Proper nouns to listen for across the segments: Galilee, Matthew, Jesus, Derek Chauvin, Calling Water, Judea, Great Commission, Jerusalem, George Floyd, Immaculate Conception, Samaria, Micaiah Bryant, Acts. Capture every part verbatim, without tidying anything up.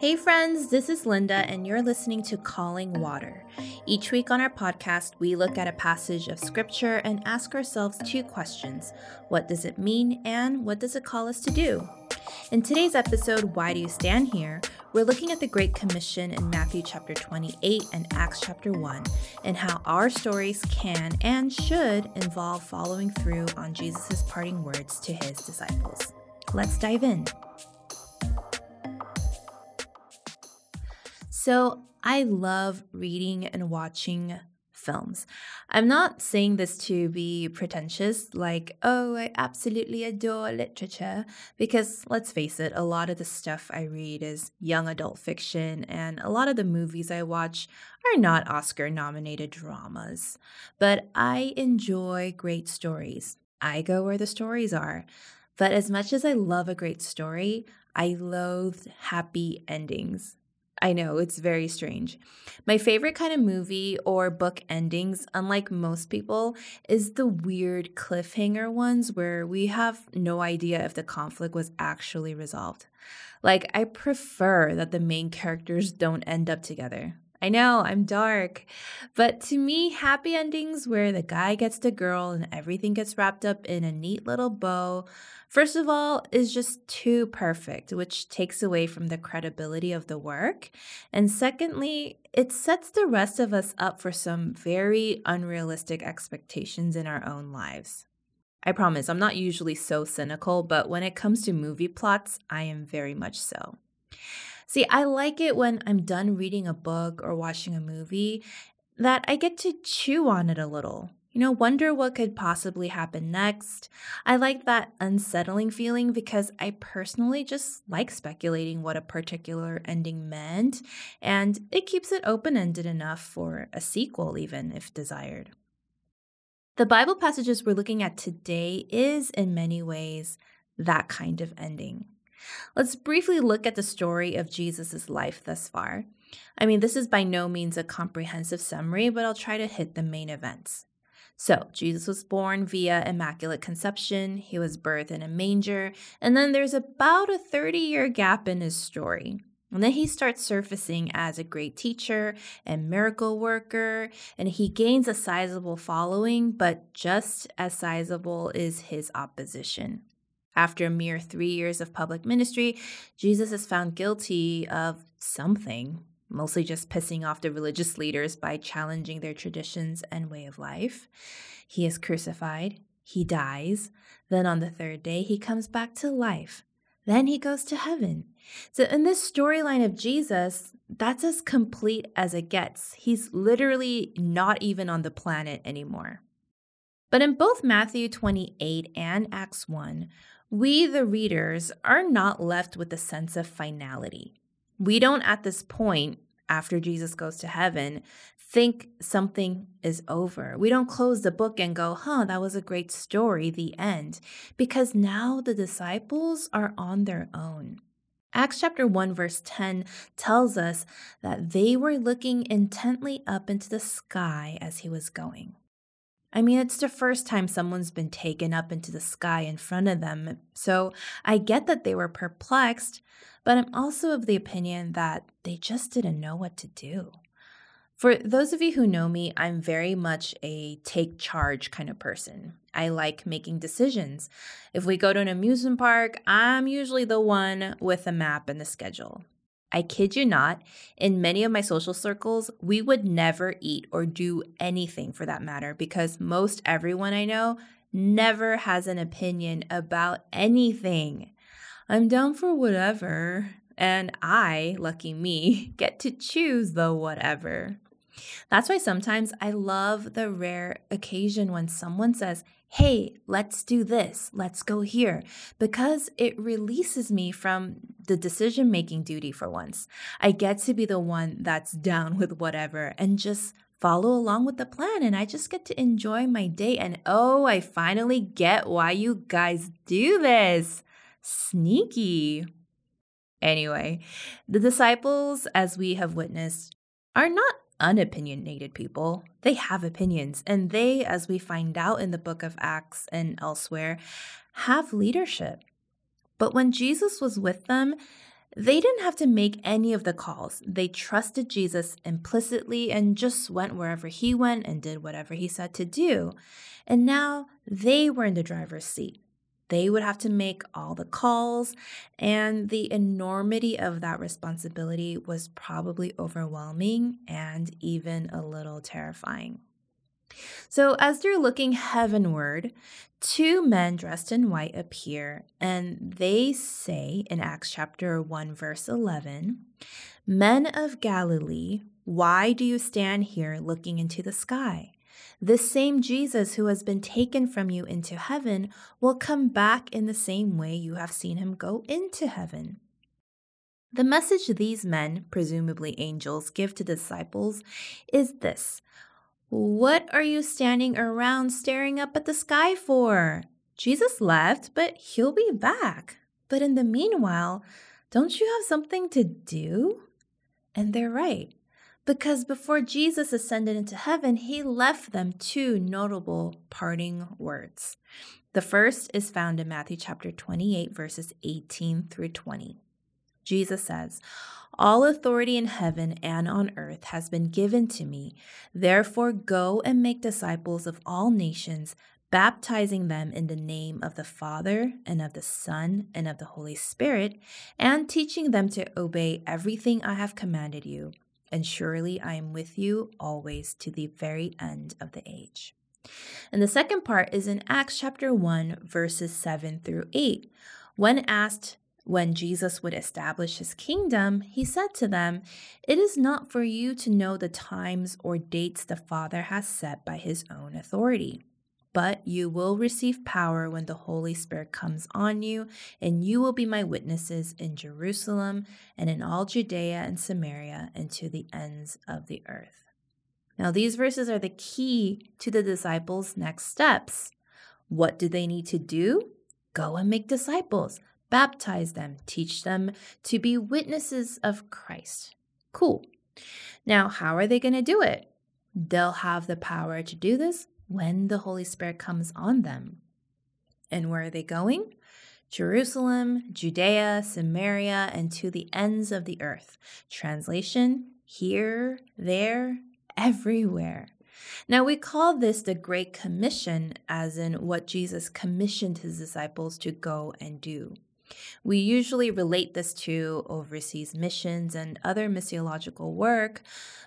Hey friends, this is Linda and you're listening to Calling Water. Each week on our podcast, we look at a passage of scripture and ask ourselves two questions. What does it mean and what does it call us to do? In today's episode, Why Do You Stand Here? We're looking at the Great Commission in Matthew chapter twenty-eight and Acts chapter one and how our stories can and should involve following through on Jesus' parting words to his disciples. Let's dive in. So I love reading and watching films. I'm not saying this to be pretentious, like, oh, I absolutely adore literature, because let's face it, a lot of the stuff I read is young adult fiction, and a lot of the movies I watch are not Oscar-nominated dramas. But I enjoy great stories. I go where the stories are. But as much as I love a great story, I loathe happy endings. I know, it's very strange. My favorite kind of movie or book endings, unlike most people, is the weird cliffhanger ones where we have no idea if the conflict was actually resolved. Like, I prefer that the main characters don't end up together. I know, I'm dark. But to me, happy endings where the guy gets the girl and everything gets wrapped up in a neat little bow, first of all, is just too perfect, which takes away from the credibility of the work. And secondly, it sets the rest of us up for some very unrealistic expectations in our own lives. I promise, I'm not usually so cynical, but when it comes to movie plots, I am very much so. See, I like it when I'm done reading a book or watching a movie that I get to chew on it a little. You know, wonder what could possibly happen next. I like that unsettling feeling because I personally just like speculating what a particular ending meant, and it keeps it open-ended enough for a sequel even if desired. The Bible passages we're looking at today is in many ways that kind of ending. Let's briefly look at the story of Jesus' life thus far. I mean, this is by no means a comprehensive summary, but I'll try to hit the main events. So, Jesus was born via Immaculate Conception, he was birthed in a manger, and then there's about a thirty-year gap in his story. And then he starts surfacing as a great teacher and miracle worker, and he gains a sizable following, but just as sizable is his opposition. After a mere three years of public ministry, Jesus is found guilty of something, mostly just pissing off the religious leaders by challenging their traditions and way of life. He is crucified, he dies, then on the third day he comes back to life, then he goes to heaven. So in this storyline of Jesus, that's as complete as it gets. He's literally not even on the planet anymore. But in both Matthew twenty-eight and Acts one, we, the readers, are not left with a sense of finality. We don't at this point, after Jesus goes to heaven, think something is over. We don't close the book and go, huh, that was a great story, the end, because now the disciples are on their own. Acts chapter one verse ten tells us that they were looking intently up into the sky as he was going. I mean, it's the first time someone's been taken up into the sky in front of them, so I get that they were perplexed, but I'm also of the opinion that they just didn't know what to do. For those of you who know me, I'm very much a take charge kind of person. I like making decisions. If we go to an amusement park, I'm usually the one with the map and the schedule. I kid you not, in many of my social circles, we would never eat or do anything for that matter because most everyone I know never has an opinion about anything. I'm down for whatever, and I, lucky me, get to choose the whatever. That's why sometimes I love the rare occasion when someone says, hey, let's do this, let's go here, because it releases me from the decision-making duty for once. I get to be the one that's down with whatever and just follow along with the plan, and I just get to enjoy my day, and oh, I finally get why you guys do this. Sneaky. Anyway, the disciples, as we have witnessed, are not unopinionated people. They have opinions, and they, as we find out in the book of Acts and elsewhere, have leadership. But when Jesus was with them, They didn't have to make any of the calls. They trusted Jesus implicitly and just went wherever he went and did whatever he said to do. And now they were in the driver's seat. They would have to make all the calls, and the enormity of that responsibility was probably overwhelming and even a little terrifying. So as they're looking heavenward, two men dressed in white appear, and they say in Acts chapter one, verse eleven, "Men of Galilee, why do you stand here looking into the sky? This same Jesus who has been taken from you into heaven will come back in the same way you have seen him go into heaven." The message these men, presumably angels, give to the disciples is this: what are you standing around staring up at the sky for? Jesus left, but he'll be back. But in the meanwhile, don't you have something to do? And they're right, because before Jesus ascended into heaven, he left them two notable parting words. The first is found in Matthew chapter twenty-eight, verses eighteen through twenty. Jesus says, "All authority in heaven and on earth has been given to me. Therefore, go and make disciples of all nations, baptizing them in the name of the Father and of the Son and of the Holy Spirit, and teaching them to obey everything I have commanded you. And surely I am with you always to the very end of the age." And the second part is in Acts chapter one, verses seven through eight. When asked when Jesus would establish his kingdom, he said to them, "It is not for you to know the times or dates the Father has set by his own authority, but you will receive power when the Holy Spirit comes on you, and you will be my witnesses in Jerusalem and in all Judea and Samaria and to the ends of the earth." Now, these verses are the key to the disciples' next steps. What do they need to do? Go and make disciples. Baptize them, teach them to be witnesses of Christ. Cool. Now, how are they going to do it? They'll have the power to do this when the Holy Spirit comes on them. And where are they going? Jerusalem, Judea, Samaria, and to the ends of the earth. Translation: here, there, everywhere. Now, we call this the Great Commission, as in what Jesus commissioned his disciples to go and do. We usually relate this to overseas missions and other missiological work,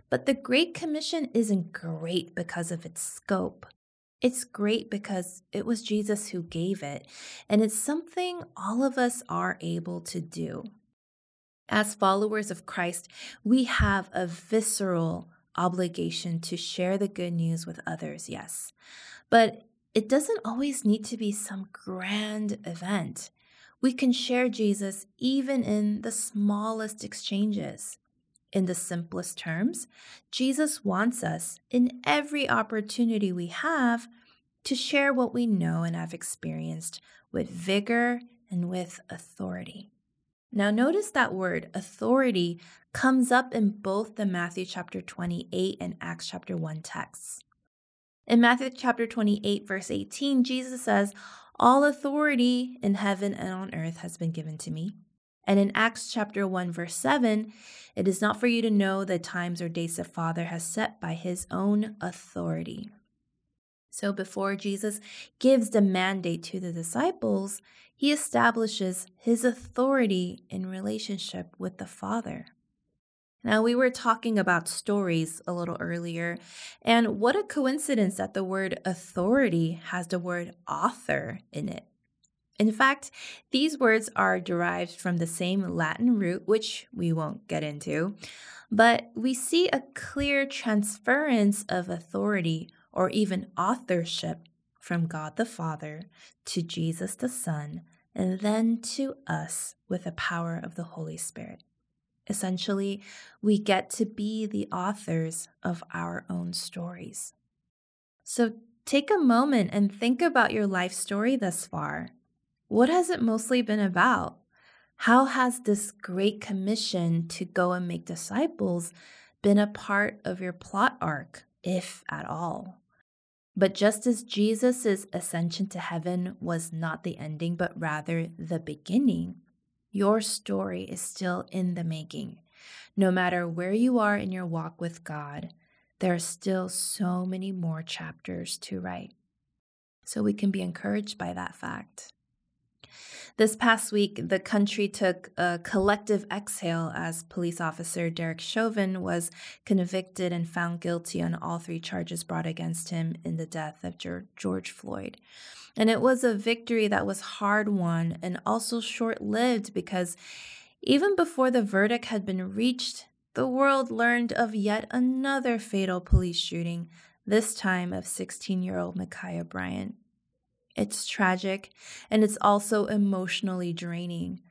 but the Great Commission isn't great because of its scope. It's great because it was Jesus who gave it, and it's something all of us are able to do. As followers of Christ, we have a visceral obligation to share the good news with others, yes, but it doesn't always need to be some grand event. We can share Jesus even in the smallest exchanges. In the simplest terms, Jesus wants us, in every opportunity we have, to share what we know and have experienced with vigor and with authority. Now, notice that word authority comes up in both the Matthew chapter twenty-eight and Acts chapter one texts. In Matthew chapter twenty-eight, verse eighteen, Jesus says, "All authority in heaven and on earth has been given to me." And in Acts chapter one, verse seven, "It is not for you to know the times or dates the Father has set by his own authority." So before Jesus gives the mandate to the disciples, he establishes his authority in relationship with the Father. Now, we were talking about stories a little earlier, and what a coincidence that the word authority has the word author in it. In fact, these words are derived from the same Latin root, which we won't get into, but we see a clear transference of authority or even authorship from God the Father to Jesus the Son, and then to us with the power of the Holy Spirit. Essentially, we get to be the authors of our own stories. So take a moment and think about your life story thus far. What has it mostly been about? How has this Great Commission to go and make disciples been a part of your plot arc, if at all? But just as Jesus' ascension to heaven was not the ending, but rather the beginning, Your story is still in the making. No matter where you are in your walk with God, there are still so many more chapters to write. So we can be encouraged by that fact. This past week, the country took a collective exhale as police officer Derek Chauvin was convicted and found guilty on all three charges brought against him in the death of George Floyd. And it was a victory that was hard won and also short-lived, because even before the verdict had been reached, the world learned of yet another fatal police shooting, this time of sixteen-year-old Micaiah Bryant. It's tragic, and it's also emotionally draining.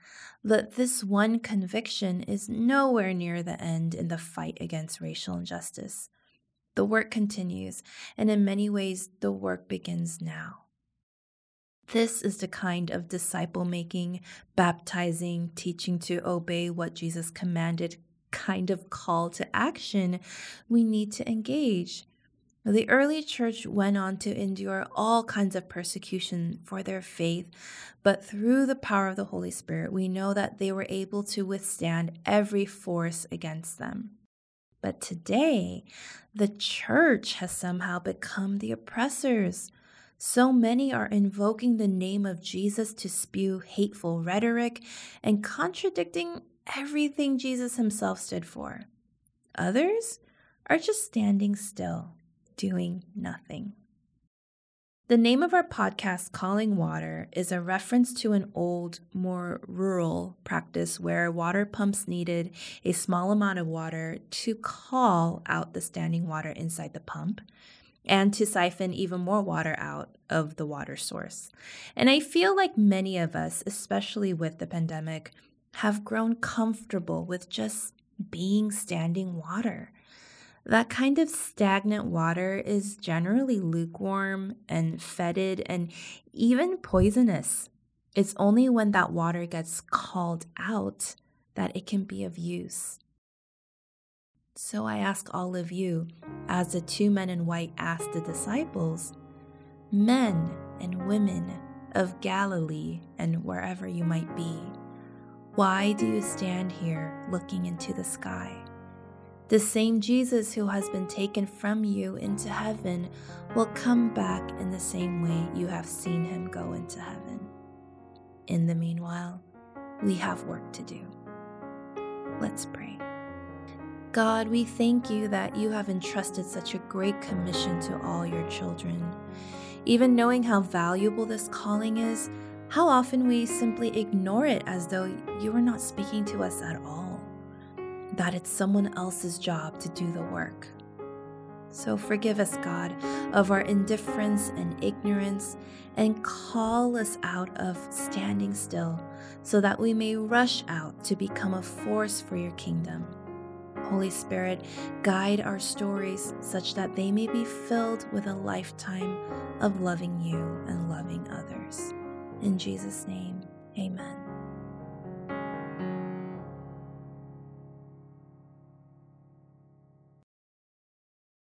But this one conviction is nowhere near the end in the fight against racial injustice. The work continues, and in many ways, the work begins now. This is the kind of disciple-making, baptizing, teaching to obey what Jesus commanded kind of call to action we need to engage. The early church went on to endure all kinds of persecution for their faith, but through the power of the Holy Spirit, we know that they were able to withstand every force against them. But today, the church has somehow become the oppressors. So many are invoking the name of Jesus to spew hateful rhetoric and contradicting everything Jesus himself stood for. Others are just standing still, doing nothing. The name of our podcast, Calling Water, is a reference to an old, more rural practice where water pumps needed a small amount of water to call out the standing water inside the pump and to siphon even more water out of the water source. And I feel like many of us, especially with the pandemic, have grown comfortable with just being standing water. That kind of stagnant water is generally lukewarm and fetid and even poisonous. It's only when that water gets called out that it can be of use. So I ask all of you, as the two men in white asked the disciples, men and women of Galilee and wherever you might be, why do you stand here looking into the sky? The same Jesus who has been taken from you into heaven will come back in the same way you have seen him go into heaven. In the meanwhile, we have work to do. Let's pray. God, we thank you that you have entrusted such a great commission to all your children. Even knowing how valuable this calling is, how often we simply ignore it as though you are not speaking to us at all, that it's someone else's job to do the work. So forgive us, God, of our indifference and ignorance, and call us out of standing still so that we may rush out to become a force for your kingdom. Holy Spirit, guide our stories such that they may be filled with a lifetime of loving you and loving others. In Jesus' name, amen.